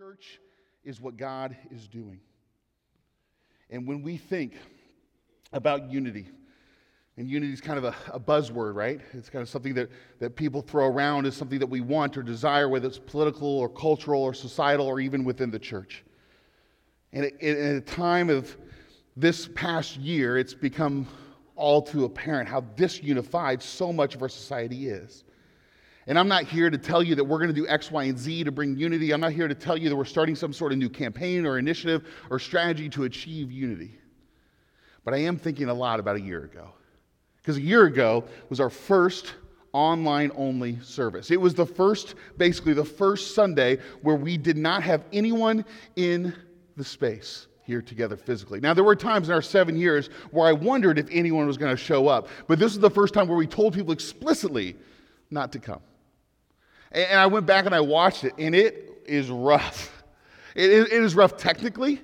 church is what God is doing. And when we think about unity, and unity is kind of a buzzword, right? It's kind of something that people throw around as something that we want or desire, whether it's political or cultural or societal or even within the church. And at a time of this past year, it's become all too apparent how disunified so much of our society is. And I'm not here to tell you that we're going to do X, Y, and Z to bring unity. I'm not here to tell you that we're starting some sort of new campaign or initiative or strategy to achieve unity. But I am thinking a lot about a year ago. Because a year ago was our first online-only service. It was the first Sunday where we did not have anyone in the space here together physically. Now, there were times in our 7 years where I wondered if anyone was going to show up. But this was the first time where we told people explicitly not to come. And I went back and I watched it, and it is rough. It is rough technically,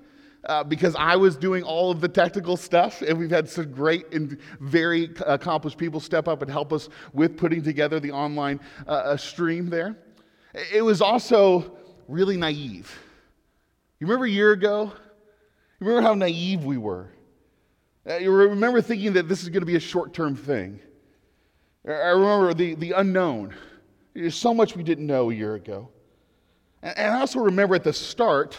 because I was doing all of the technical stuff, and we've had some great and very accomplished people step up and help us with putting together the online stream there. It was also really naive. You remember a year ago? You remember how naive we were? You remember thinking that this is going to be a short-term thing. I remember the unknown. There's so much we didn't know a year ago. And I also remember at the start,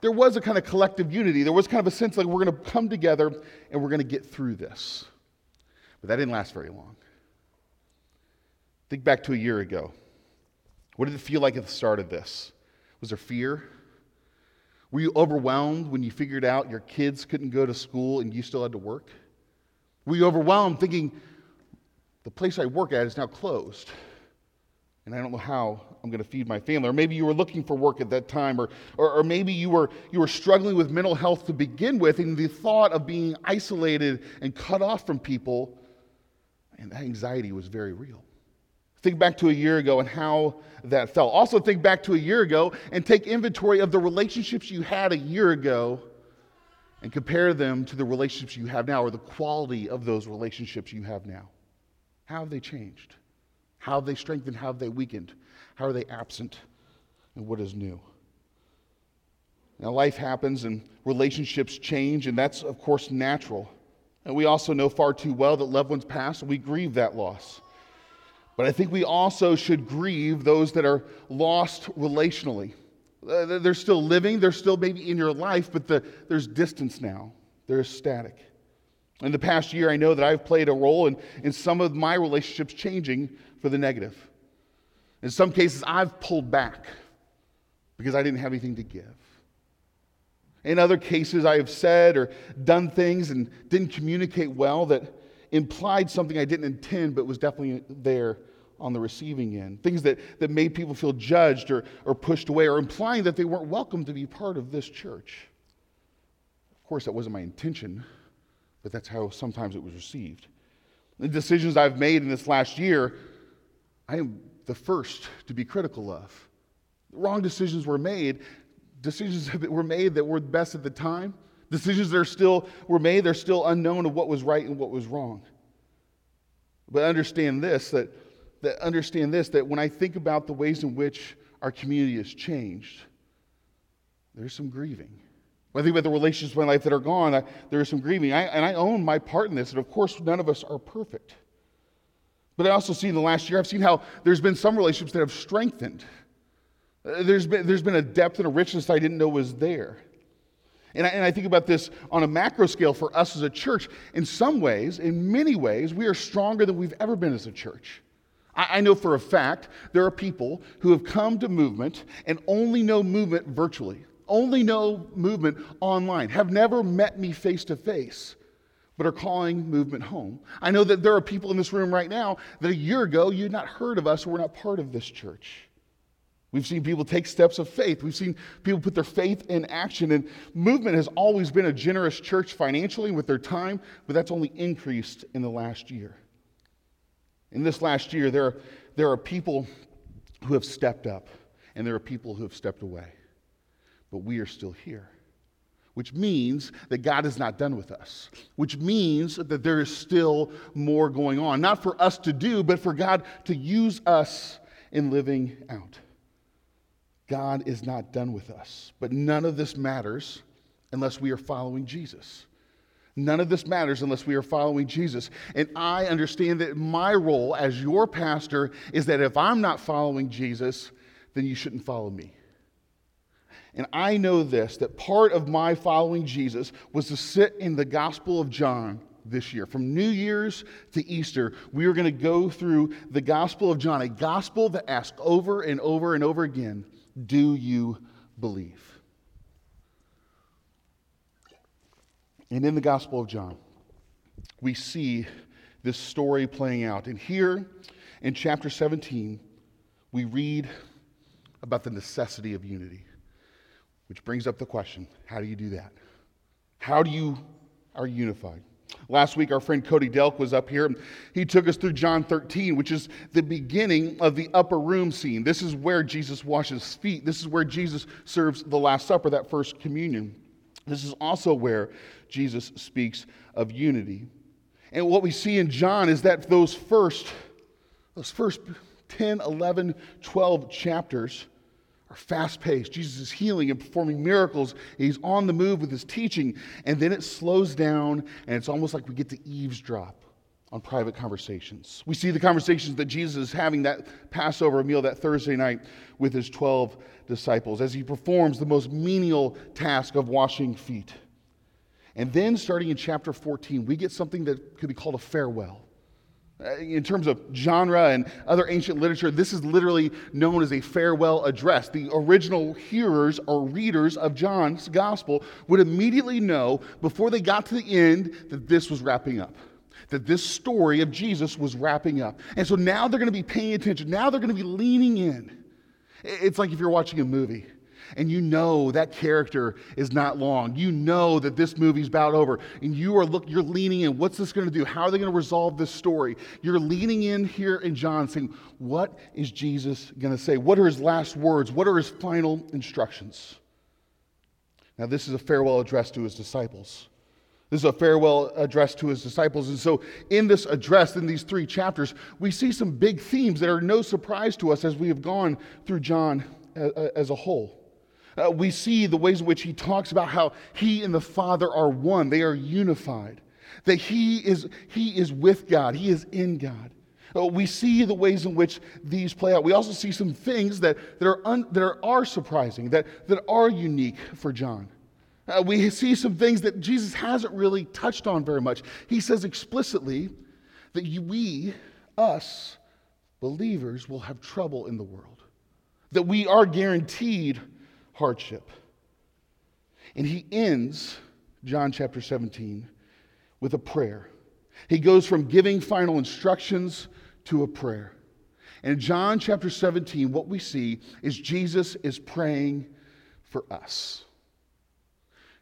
there was a kind of collective unity. There was kind of a sense like we're going to come together and we're going to get through this. But that didn't last very long. Think back to a year ago. What did it feel like at the start of this? Was there fear? Were you overwhelmed when you figured out your kids couldn't go to school and you still had to work? Were you overwhelmed thinking, the place I work at is now closed, and I don't know how I'm going to feed my family? Or maybe you were looking for work at that time, or maybe you were struggling with mental health to begin with, and the thought of being isolated and cut off from people, and that anxiety was very real. Think back to a year ago and how that felt. Also think back to a year ago and take inventory of the relationships you had a year ago and compare them to the relationships you have now, or the quality of those relationships you have now. How have they changed? How have they strengthened? How have they weakened? How are they absent? And what is new? Now, life happens and relationships change, and that's, of course, natural. And we also know far too well that loved ones pass, and we grieve that loss. But I think we also should grieve those that are lost relationally. They're still living, they're still maybe in your life, but there's distance now. There's static. In the past year, I know that I've played a role in some of my relationships changing for the negative. In some cases, I've pulled back because I didn't have anything to give. In other cases, I have said or done things and didn't communicate well that implied something I didn't intend, but was definitely there on the receiving end. Things that made people feel judged or pushed away, or implying that they weren't welcome to be part of this church. Of course, that wasn't my intention, but that's how sometimes it was received. The decisions I've made in this last year, I am the first to be critical of. Wrong decisions were made, decisions that were made that were the best at the time, decisions that were made, they're still unknown of what was right and what was wrong. But understand this, that when I think about the ways in which our community has changed, there's some grieving. When I think about the relationships in my life that are gone, there is some grieving. And I own my part in this. And of course, none of us are perfect. But I also see in the last year, I've seen how there's been some relationships that have strengthened. There's been a depth and a richness I didn't know was there. And I think about this on a macro scale for us as a church. In some ways, in many ways, we are stronger than we've ever been as a church. I know for a fact there are people who have come to Movement and only know Movement virtually. Only know Movement online, have never met me face to face, but are calling Movement home. I know that there are people in this room right now that a year ago you had not heard of us, or were not part of this church. We've seen people take steps of faith. We've seen people put their faith in action, and Movement has always been a generous church financially with their time, but that's only increased in the last year. In this last year, there are people who have stepped up, and there are people who have stepped away. But we are still here, which means that God is not done with us, which means that there is still more going on, not for us to do, but for God to use us in living out. God is not done with us. But none of this matters unless we are following Jesus. None of this matters unless we are following Jesus. And I understand that my role as your pastor is that if I'm not following Jesus, then you shouldn't follow me. And I know this, that part of my following Jesus was to sit in the Gospel of John this year. From New Year's to Easter, we are going to go through the Gospel of John, a gospel that asks over and over and over again, do you believe? And in the Gospel of John, we see this story playing out. And here in chapter 17, we read about the necessity of unity, which brings up the question, how do you do that? How do you are unified? Last week, our friend Cody Delk was up here. He took us through John 13, which is the beginning of the upper room scene. This is where Jesus washes feet. This is where Jesus serves the Last Supper, that first communion. This is also where Jesus speaks of unity. And what we see in John is that those first 10, 11, 12 chapters are fast-paced. Jesus is healing and performing miracles. He's on the move with his teaching. And then it slows down, and it's almost like we get to eavesdrop on private conversations. We see the conversations that Jesus is having that Passover meal that Thursday night with his 12 disciples as he performs the most menial task of washing feet. And then starting in chapter 14, we get something that could be called a farewell. In terms of genre and other ancient literature, this is literally known as a farewell address. The original hearers or readers of John's gospel would immediately know before they got to the end that this was wrapping up, that this story of Jesus was wrapping up. And so now they're going to be paying attention. Now they're going to be leaning in. It's like if you're watching a movie and you know that character is not long. You know that this movie's about over. And you're leaning in. What's this going to do? How are they going to resolve this story? You're leaning in here in John saying, what is Jesus going to say? What are his last words? What are his final instructions? Now, this is a farewell address to his disciples. This is a farewell address to his disciples. And so in this address, in these three chapters, we see some big themes that are no surprise to us as we have gone through John as a whole. We see the ways in which he talks about how he and the Father are one. They are unified. That he is with God. He is in God. We see the ways in which these play out. We also see some things that are surprising, that are unique for John. We see some things that Jesus hasn't really touched on very much. He says explicitly that us, believers, will have trouble in the world. That we are guaranteed hardship. And he ends John chapter 17 with a prayer. He goes from giving final instructions to a prayer. And in John chapter 17, what we see is Jesus is praying for us.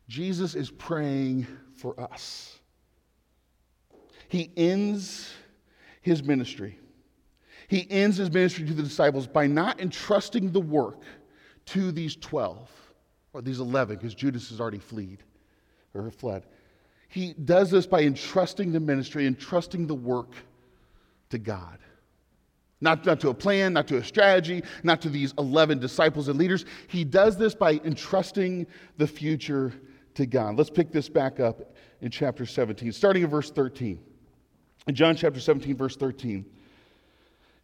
Jesus is praying for us. He ends his ministry. He ends his ministry to the disciples by not entrusting the work to these 12, or these 11, because Judas has already fled. He does this by entrusting the ministry, entrusting the work to God. Not to a plan, not to a strategy, not to these 11 disciples and leaders. He does this by entrusting the future to God. Let's pick this back up in chapter 17, starting in verse 13. In John chapter 17, verse 13,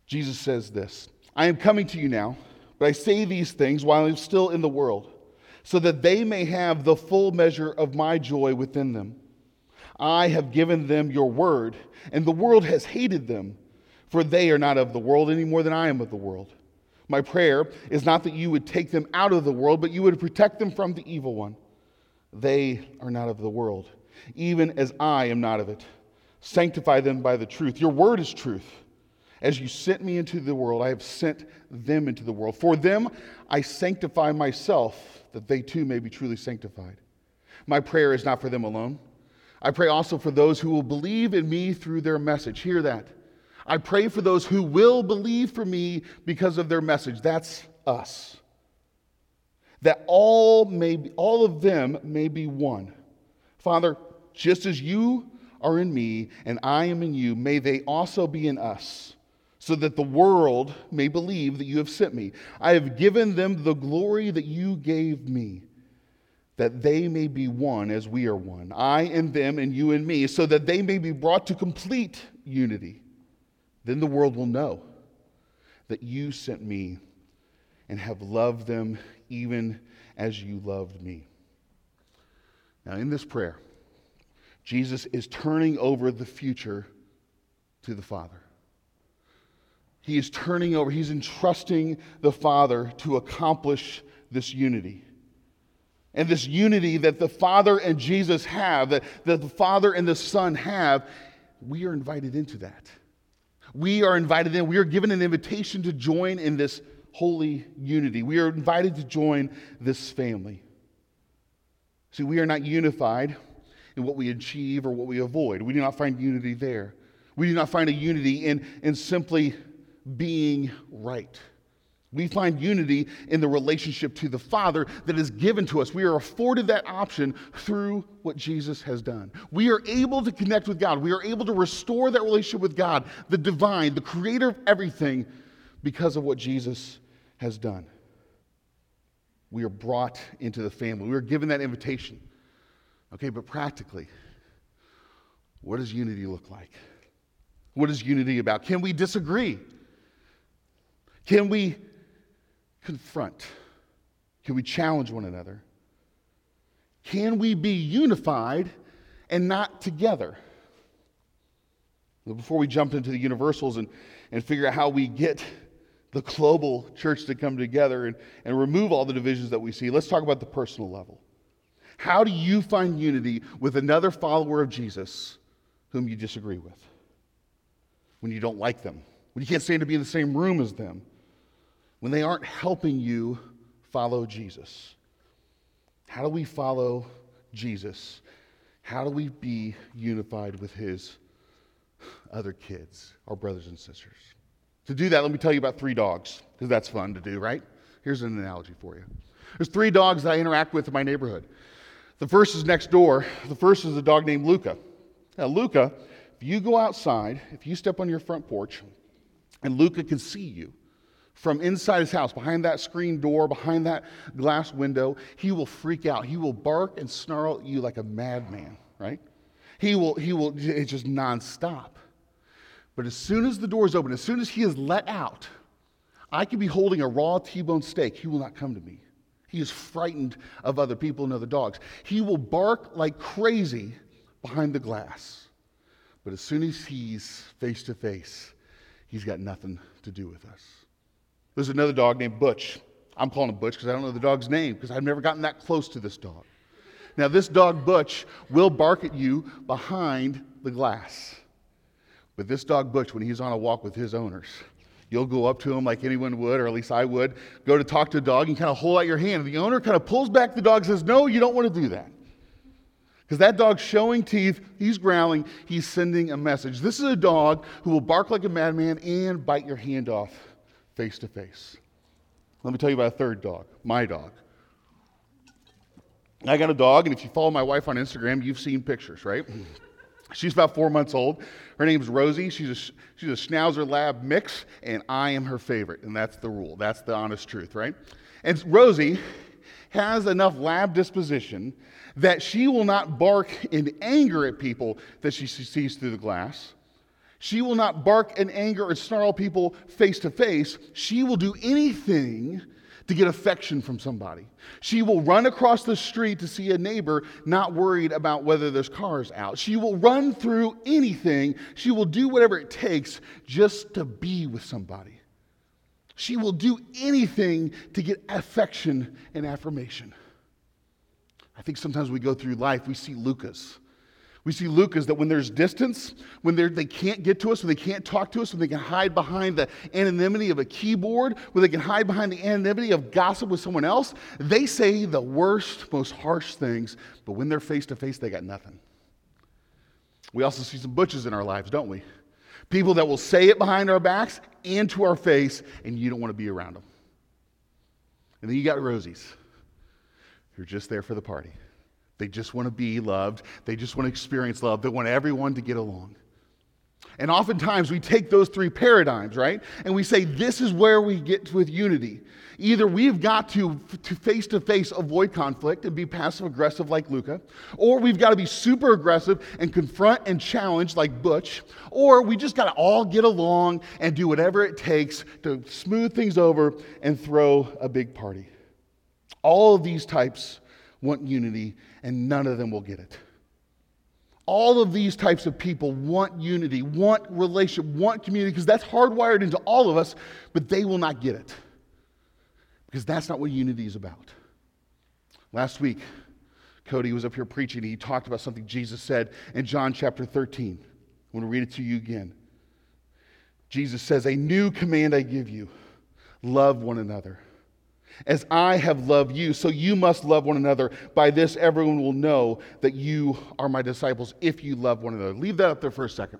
Jesus says this, "I am coming to you now, but I say these things while I'm still in the world, so that they may have the full measure of my joy within them. I have given them your word, and the world has hated them, for they are not of the world any more than I am of the world. My prayer is not that you would take them out of the world, but you would protect them from the evil one. They are not of the world, even as I am not of it. Sanctify them by the truth. Your word is truth. As you sent me into the world, I have sent them into the world. For them, I sanctify myself, that they too may be truly sanctified. My prayer is not for them alone. I pray also for those who will believe in me through their message." Hear that. I pray for those who will believe for me because of their message. That's us. "That all of them may be one. Father, just as you are in me and I am in you, may they also be in us, so that the world may believe that you have sent me. I have given them the glory that you gave me, that they may be one as we are one, I and them and you and me, so that they may be brought to complete unity. Then the world will know that you sent me and have loved them even as you loved me. Now, in this prayer, Jesus is turning over the future to the Father. He is turning over, he's entrusting the Father to accomplish this unity. And this unity that the Father and Jesus have, that the Father and the Son have, we are invited into that. We are invited in. We are given an invitation to join in this holy unity. We are invited to join this family. See, we are not unified in what we achieve or what we avoid. We do not find unity there. We do not find a unity in simply being right. We find unity in the relationship to the Father that is given to us. We are afforded that option through what Jesus has done. We are able to connect with God. We are able to restore that relationship with God, the divine, the creator of everything, because of what Jesus has done. We are brought into the family. We are given that invitation. Okay, but practically, what does unity look like? What is unity about? Can we disagree? Can we confront? Can we challenge one another? Can we be unified and not together? Well, before we jump into the universals and figure out how we get the global church to come together and remove all the divisions that we see, let's talk about the personal level. How do you find unity with another follower of Jesus whom you disagree with? When you don't like them, when you can't stand to be in the same room as them, when they aren't helping you follow Jesus. How do we follow Jesus? How do we be unified with his other kids, our brothers and sisters? To do that, let me tell you about three dogs, because that's fun to do, right? Here's an analogy for you. There's three dogs that I interact with in my neighborhood. The first is next door. The first is a dog named Luca. Now, Luca, if you go outside, if you step on your front porch, and Luca can see you, from inside his house, behind that screen door, behind that glass window, he will freak out. He will bark and snarl at you like a madman, right? He will, it's just nonstop. But as soon as the door is open, as soon as he is let out, I could be holding a raw T-bone steak. He will not come to me. He is frightened of other people and other dogs. He will bark like crazy behind the glass. But as soon as he's face to face, he's got nothing to do with us. There's another dog named Butch. I'm calling him Butch because I don't know the dog's name because I've never gotten that close to this dog. Now, this dog, Butch, will bark at you behind the glass. But this dog, Butch, when he's on a walk with his owners, you'll go up to him like anyone would, or at least I would, go to talk to a dog and kind of hold out your hand. And the owner kind of pulls back the dog and says, no, you don't want to do that. Because that dog's showing teeth, he's growling, he's sending a message. This is a dog who will bark like a madman and bite your hand off. Face to face. Let me tell you about a third dog, my dog. I got a dog, and if you follow my wife on Instagram, you've seen pictures, right? She's about 4 months old. Her name's Rosie. She's a Schnauzer Lab mix, and I am her favorite, and that's the rule. That's the honest truth, right? And Rosie has enough lab disposition that she will not bark in anger at people that she sees through the glass. She will not bark in anger or snarl people face to face. She will do anything to get affection from somebody. She will run across the street to see a neighbor, not worried about whether there's cars out. She will run through anything. She will do whatever it takes just to be with somebody. She will do anything to get affection and affirmation. I think sometimes we go through life, we see Lucas. We see Lucas that when there's distance, when they can't get to us, when they can't talk to us, when they can hide behind the anonymity of a keyboard, when they can hide behind the anonymity of gossip with someone else, they say the worst, most harsh things, but when they're face-to-face, they got nothing. We also see some butches in our lives, don't we? People that will say it behind our backs and to our face, and you don't want to be around them. And then you got Rosies, who are just there for the party. They just want to be loved. They just want to experience love. They want everyone to get along. And oftentimes we take those three paradigms, right? And we say, this is where we get with unity. Either we've got to face-to-face avoid conflict and be passive-aggressive like Luca, or we've got to be super aggressive and confront and challenge like Butch, or we just got to all get along and do whatever it takes to smooth things over and throw a big party. All of these types want unity, and none of them will get it. All of these types of people want unity, want relationship, want community, because that's hardwired into all of us, but they will not get it. Because that's not what unity is about. Last week, Cody was up here preaching, and he talked about something Jesus said in John chapter 13. I'm going to read it to you again. Jesus says, "A new command I give you, love one another. As I have loved you, so you must love one another. By this, everyone will know that you are my disciples if you love one another." Leave that up there for a second.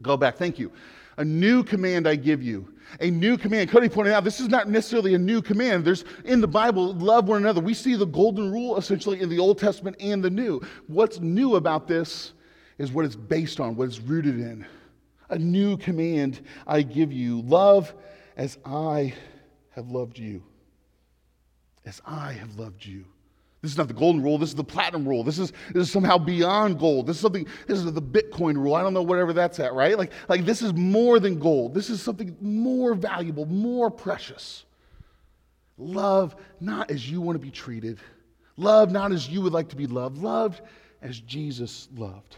Go back. Thank you. A new command I give you. A new command. Cody pointed out, this is not necessarily a new command. There's, in the Bible, love one another. We see the golden rule, essentially, in the Old Testament and the New. What's new about this is what it's based on, what it's rooted in. A new command I give you. Love as I have loved you. As I have loved you. This is not the golden rule. This is the platinum rule. This is somehow beyond gold. This is the Bitcoin rule. I don't know whatever that's at, right? Like this is more than gold. This is something more valuable, more precious. Love not as you want to be treated. Love not as you would like to be loved. Loved as Jesus loved.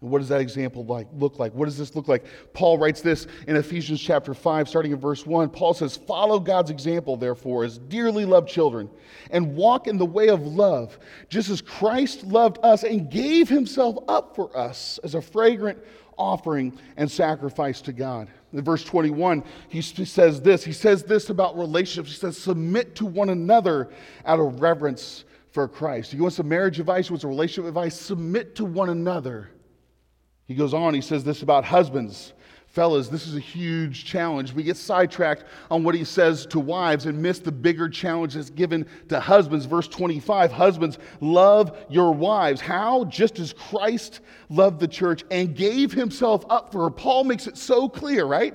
And what does that example look like? What does this look like? Paul writes this in Ephesians chapter 5, starting in verse 1. Paul says, "Follow God's example, therefore, as dearly loved children, and walk in the way of love, just as Christ loved us and gave himself up for us as a fragrant offering and sacrifice to God." In verse 21, he says this. He says this about relationships. He says, "Submit to one another out of reverence for Christ." You want some marriage advice? You want some relationship advice? Submit to one another. He goes on, he says this about husbands. Fellas, this is a huge challenge. We get sidetracked on what he says to wives and miss the bigger challenge that's given to husbands. Verse 25, "Husbands, love your wives." How? Just as Christ loved the church and gave himself up for her. Paul makes it so clear, right?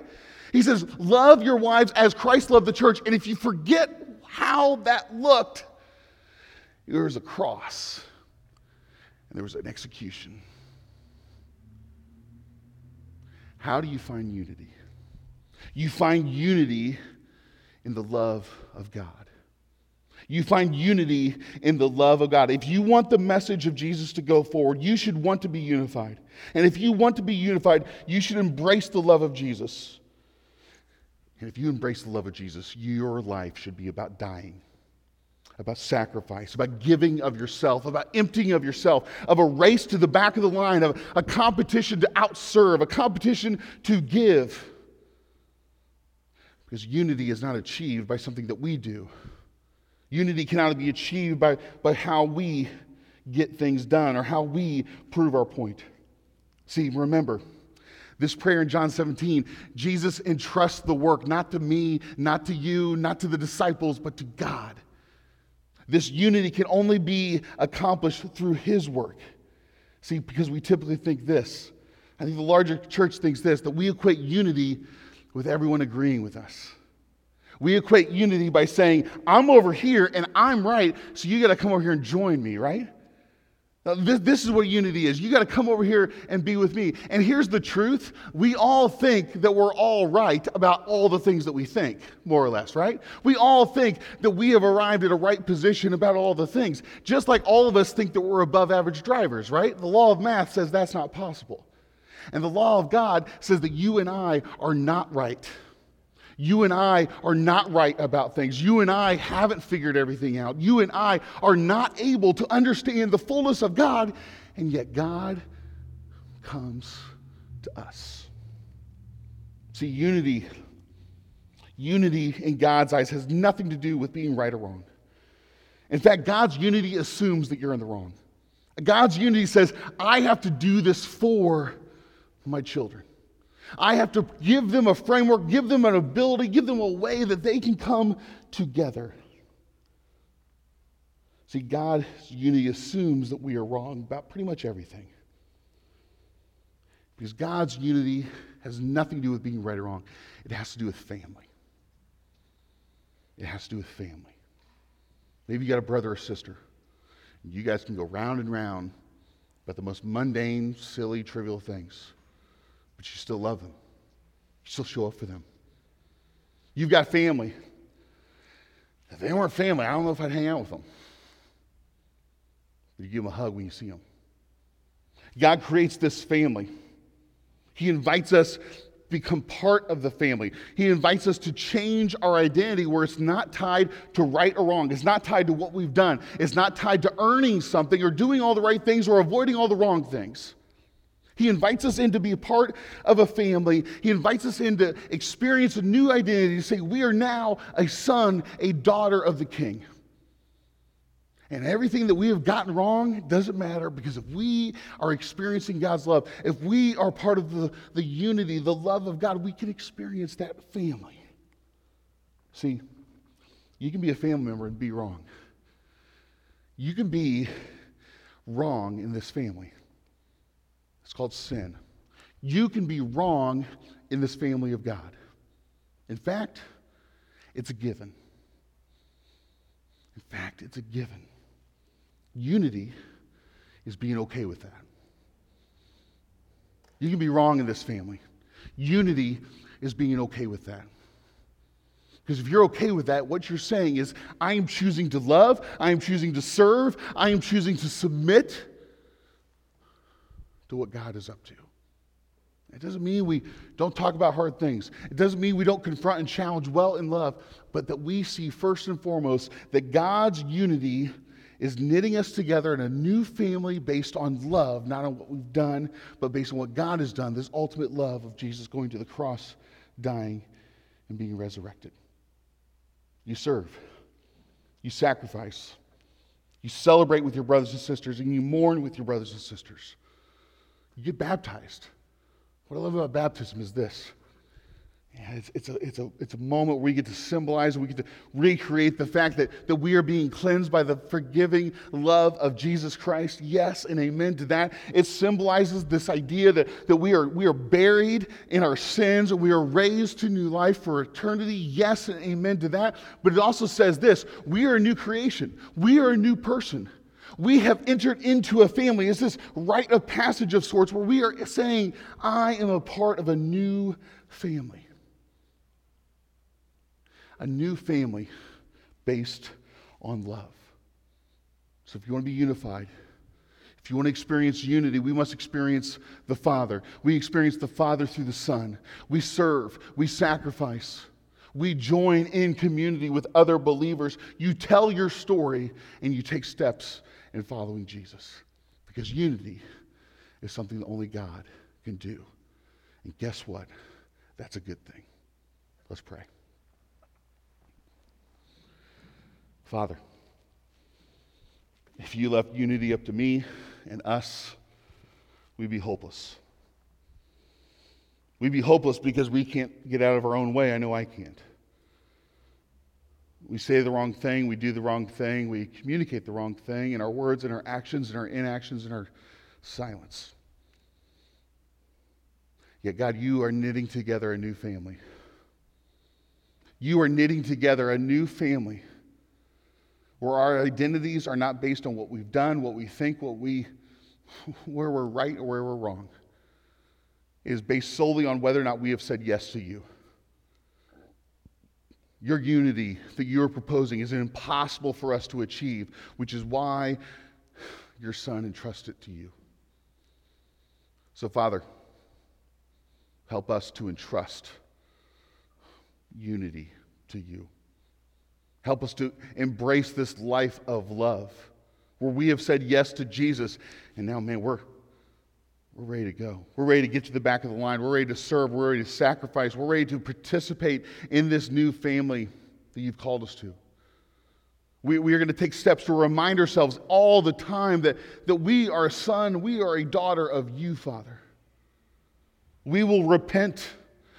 He says, love your wives as Christ loved the church. And if you forget how that looked, there was a cross and there was an execution. How do you find unity? You find unity in the love of God. You find unity in the love of God. If you want the message of Jesus to go forward, you should want to be unified. And if you want to be unified, you should embrace the love of Jesus. And if you embrace the love of Jesus, your life should be about dying, about sacrifice, about giving of yourself, about emptying of yourself, of a race to the back of the line, of a competition to outserve, a competition to give. Because unity is not achieved by something that we do. Unity cannot be achieved by how we get things done or how we prove our point. See, remember, this prayer in John 17, Jesus entrusts the work, not to me, not to you, not to the disciples, but to God. This unity can only be accomplished through his work. See, because we typically think this. I think the larger church thinks this, that we equate unity with everyone agreeing with us. We equate unity by saying, I'm over here and I'm right, so you got to come over here and join me, right? Now, this is what unity is. You got to come over here and be with me. And here's the truth. We all think that we're all right about all the things that we think, more or less, right? We all think that we have arrived at a right position about all the things, just like all of us think that we're above average drivers, right? The law of math says that's not possible. And the law of God says that you and I are not right. You and I are not right about things. You and I haven't figured everything out. You and I are not able to understand the fullness of God, and yet God comes to us. See, unity in God's eyes has nothing to do with being right or wrong. In fact, God's unity assumes that you're in the wrong. God's unity says, I have to do this for my children. I have to give them a framework, give them an ability, give them a way that they can come together. See, God's unity assumes that we are wrong about pretty much everything. Because God's unity has nothing to do with being right or wrong. It has to do with family. It has to do with family. Maybe you got a brother or sister. And you guys can go round and round about the most mundane, silly, trivial things. But you still love them. You still show up for them. You've got family. If they weren't family, I don't know if I'd hang out with them. But you give them a hug when you see them. God creates this family. He invites us to become part of the family. He invites us to change our identity where it's not tied to right or wrong. It's not tied to what we've done. It's not tied to earning something or doing all the right things or avoiding all the wrong things. He invites us in to be a part of a family. He invites us in to experience a new identity, to say we are now a son, a daughter of the King. And everything that we have gotten wrong doesn't matter, because if we are experiencing God's love, if we are part of the unity, the love of God, we can experience that family. See, you can be a family member and be wrong. You can be wrong in this family. It's called sin. You can be wrong in this family of God. In fact, it's a given. In fact, it's a given. Unity is being okay with that. You can be wrong in this family. Unity is being okay with that. Because if you're okay with that, what you're saying is, I am choosing to love, I am choosing to serve, I am choosing to submit to what God is up to. It doesn't mean we don't talk about hard things. It doesn't mean we don't confront and challenge well in love, but that we see first and foremost that God's unity is knitting us together in a new family based on love, not on what we've done, but based on what God has done, this ultimate love of Jesus going to the cross, dying, and being resurrected. You serve. You sacrifice. You celebrate with your brothers and sisters, and you mourn with your brothers and sisters. You get baptized. What I love about baptism is this. Yeah, it's a moment where we get to symbolize, we get to recreate the fact that we are being cleansed by the forgiving love of Jesus Christ. Yes, and amen to that. It symbolizes this idea that we are buried in our sins, and we are raised to new life for eternity. Yes, and amen to that. But it also says this: we are a new creation. We are a new person. We have entered into a family. It's this rite of passage of sorts where we are saying, I am a part of a new family. A new family based on love. So if you want to be unified, if you want to experience unity, we must experience the Father. We experience the Father through the Son. We serve. We sacrifice. We join in community with other believers. You tell your story and you take steps in following Jesus. Because unity is something that only God can do. And guess what? That's a good thing. Let's pray. Father, if you left unity up to me and us, we'd be hopeless. We'd be hopeless because we can't get out of our own way. I know I can't. We say the wrong thing, we do the wrong thing, we communicate the wrong thing in our words, in our actions, in our inactions, in our silence. Yet, God, you are knitting together a new family. You are knitting together a new family where our identities are not based on what we've done, what we think, where we're right or where we're wrong. It is based solely on whether or not we have said yes to you. Your unity that you are proposing is impossible for us to achieve, which is why your Son entrusted it to you. So, Father, help us to entrust unity to you. Help us to embrace this life of love where we have said yes to Jesus, and now, man, we're ready to go. We're ready to get to the back of the line. We're ready to serve. We're ready to sacrifice. We're ready to participate in this new family that you've called us to. We are going to take steps to remind ourselves all the time that we are a son, we are a daughter of you, Father. We will repent.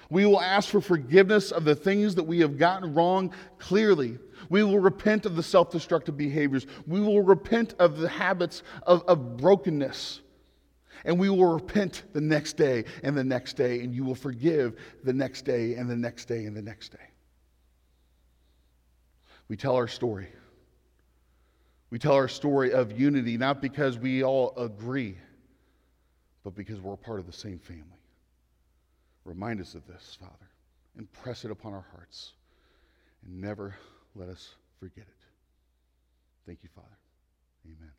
We will ask for forgiveness of the things that we have gotten wrong clearly. We will repent of the self-destructive behaviors. We will repent of the habits of brokenness. And we will repent the next day and the next day, and you will forgive the next day and the next day and the next day. We tell our story. We tell our story of unity, not because we all agree, but because we're a part of the same family. Remind us of this, Father, and press it upon our hearts, and never let us forget it. Thank you, Father. Amen.